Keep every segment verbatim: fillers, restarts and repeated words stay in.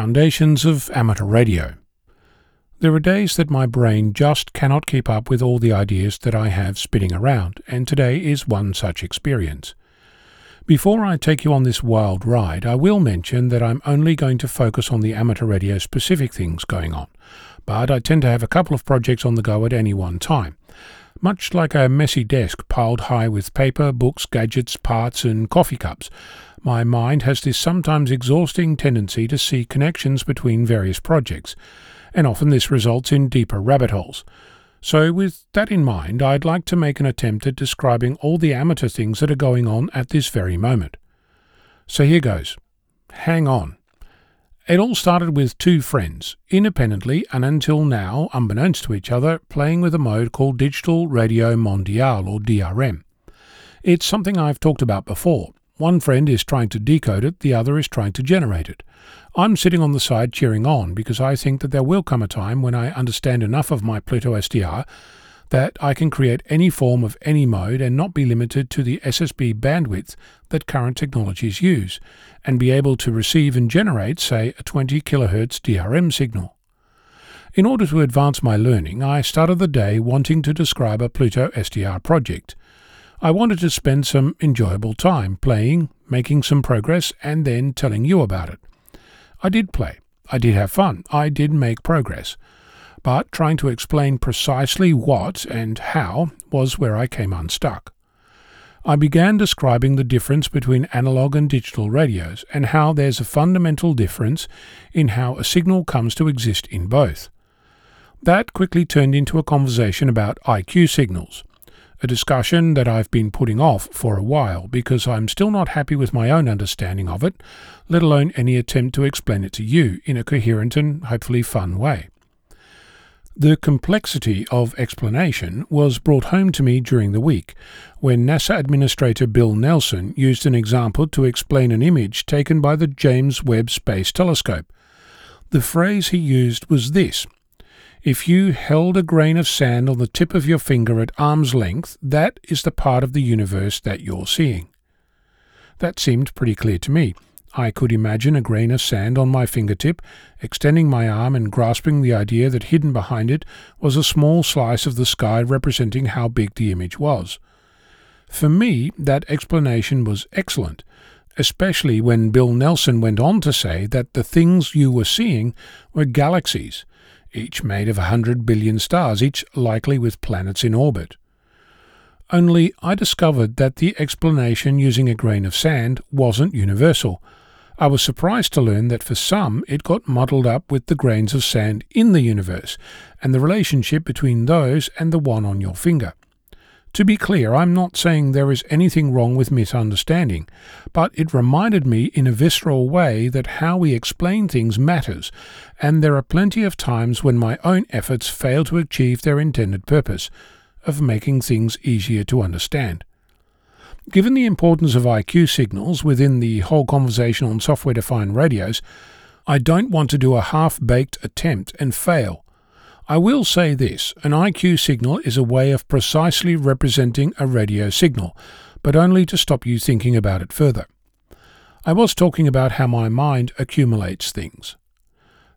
foundations of amateur radio. There are days that my brain just cannot keep up with all the ideas that I have spinning around, and today is one such experience. Before I take you on this wild ride, I will mention that I'm only going to focus on the amateur radio specific things going on, but I tend to have a couple of projects on the go at any one time. Much like a messy desk piled high with paper, books, gadgets, parts and coffee cups, my mind has this sometimes exhausting tendency to see connections between various projects, and often this results in deeper rabbit holes. So with that in mind, I'd like to make an attempt at describing all the amateur things that are going on at this very moment. So here goes. Hang on. It all started with two friends, independently and until now, unbeknownst to each other, playing with a mode called Digital Radio Mondiale, or D R M. It's something I've talked about before. One friend is trying to decode it, the other is trying to generate it. I'm sitting on the side cheering on because I think that there will come a time when I understand enough of my Pluto S D R that I can create any form of any mode and not be limited to the S S B bandwidth that current technologies use, and be able to receive and generate, say, a twenty kilohertz D R M signal. In order to advance my learning, I started the day wanting to describe a Pluto S D R project. I wanted to spend some enjoyable time playing, making some progress, and then telling you about it. I did play, I did have fun, I did make progress, but trying to explain precisely what and how was where I came unstuck. I began describing the difference between analog and digital radios, and how there's a fundamental difference in how a signal comes to exist in both. That quickly turned into a conversation about I Q signals. A discussion that I've been putting off for a while because I'm still not happy with my own understanding of it, let alone any attempt to explain it to you in a coherent and hopefully fun way. The complexity of explanation was brought home to me during the week, when NASA Administrator Bill Nelson used an example to explain an image taken by the James Webb Space Telescope. The phrase he used was this: if you held a grain of sand on the tip of your finger at arm's length, that is the part of the universe that you're seeing. That seemed pretty clear to me. I could imagine a grain of sand on my fingertip, extending my arm and grasping the idea that hidden behind it was a small slice of the sky representing how big the image was. For me, that explanation was excellent, especially when Bill Nelson went on to say that the things you were seeing were galaxies, each made of a hundred billion stars, each likely with planets in orbit. Only I discovered that the explanation using a grain of sand wasn't universal. I was surprised to learn that for some it got muddled up with the grains of sand in the universe, and the relationship between those and the one on your finger. To be clear, I'm not saying there is anything wrong with misunderstanding, but it reminded me in a visceral way that how we explain things matters, and there are plenty of times when my own efforts fail to achieve their intended purpose, of making things easier to understand. Given the importance of I Q signals within the whole conversation on software-defined radios, I don't want to do a half-baked attempt and fail. I will say this, an I Q signal is a way of precisely representing a radio signal, but only to stop you thinking about it further. I was talking about how my mind accumulates things.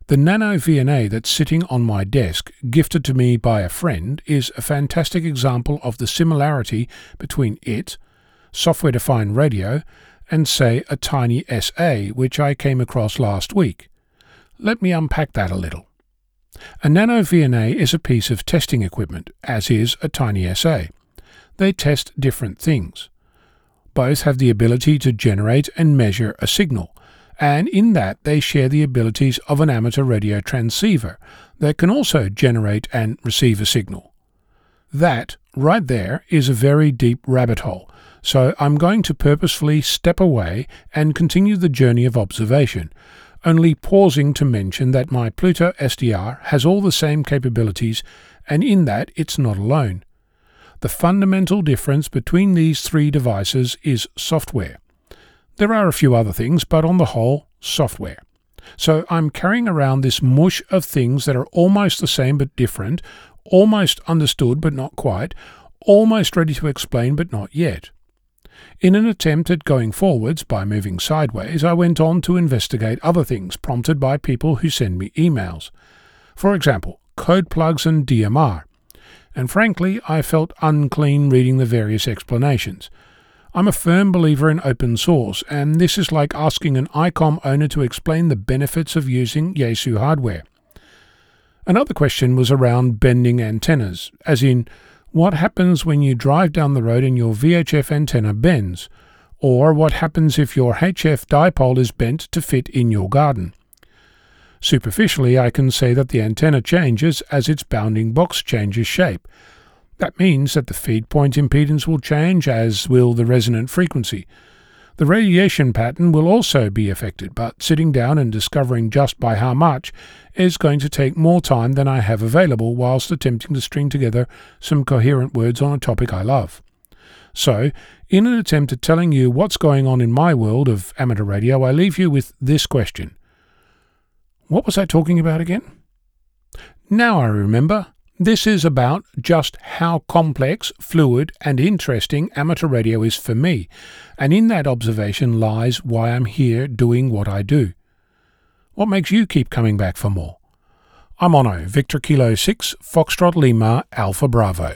The nano V N A that's sitting on my desk, gifted to me by a friend, is a fantastic example of the similarity between it, software-defined radio, and say a tiny S A, which I came across last week. Let me unpack that a little. A nano V N A is a piece of testing equipment, as is a tiny S A. They test different things. Both have the ability to generate and measure a signal, and in that they share the abilities of an amateur radio transceiver that can also generate and receive a signal. That, right there, is a very deep rabbit hole, so I'm going to purposefully step away and continue the journey of observation, only pausing to mention that my Pluto S D R has all the same capabilities, and in that it's not alone. The fundamental difference between these three devices is software. There are a few other things, but on the whole, software. So I'm carrying around this mush of things that are almost the same but different, almost understood but not quite, almost ready to explain but not yet. In an attempt at going forwards by moving sideways, I went on to investigate other things prompted by people who send me emails. For example, code plugs and D M R. And frankly, I felt unclean reading the various explanations. I'm a firm believer in open source, and this is like asking an I COM owner to explain the benefits of using Yaesu hardware. Another question was around bending antennas, as in, what happens when you drive down the road and your V H F antenna bends? Or what happens if your H F dipole is bent to fit in your garden? Superficially, I can say that the antenna changes as its bounding box changes shape. That means that the feed point impedance will change, as will the resonant frequency. The radiation pattern will also be affected, but sitting down and discovering just by how much is going to take more time than I have available whilst attempting to string together some coherent words on a topic I love. So, in an attempt at telling you what's going on in my world of amateur radio, I leave you with this question. What was I talking about again? Now I remember. This is about just how complex, fluid and interesting amateur radio is for me, and in that observation lies why I'm here doing what I do. What makes you keep coming back for more? I'm Ono, Victor Kilo six, Foxtrot Lima, Alpha Bravo.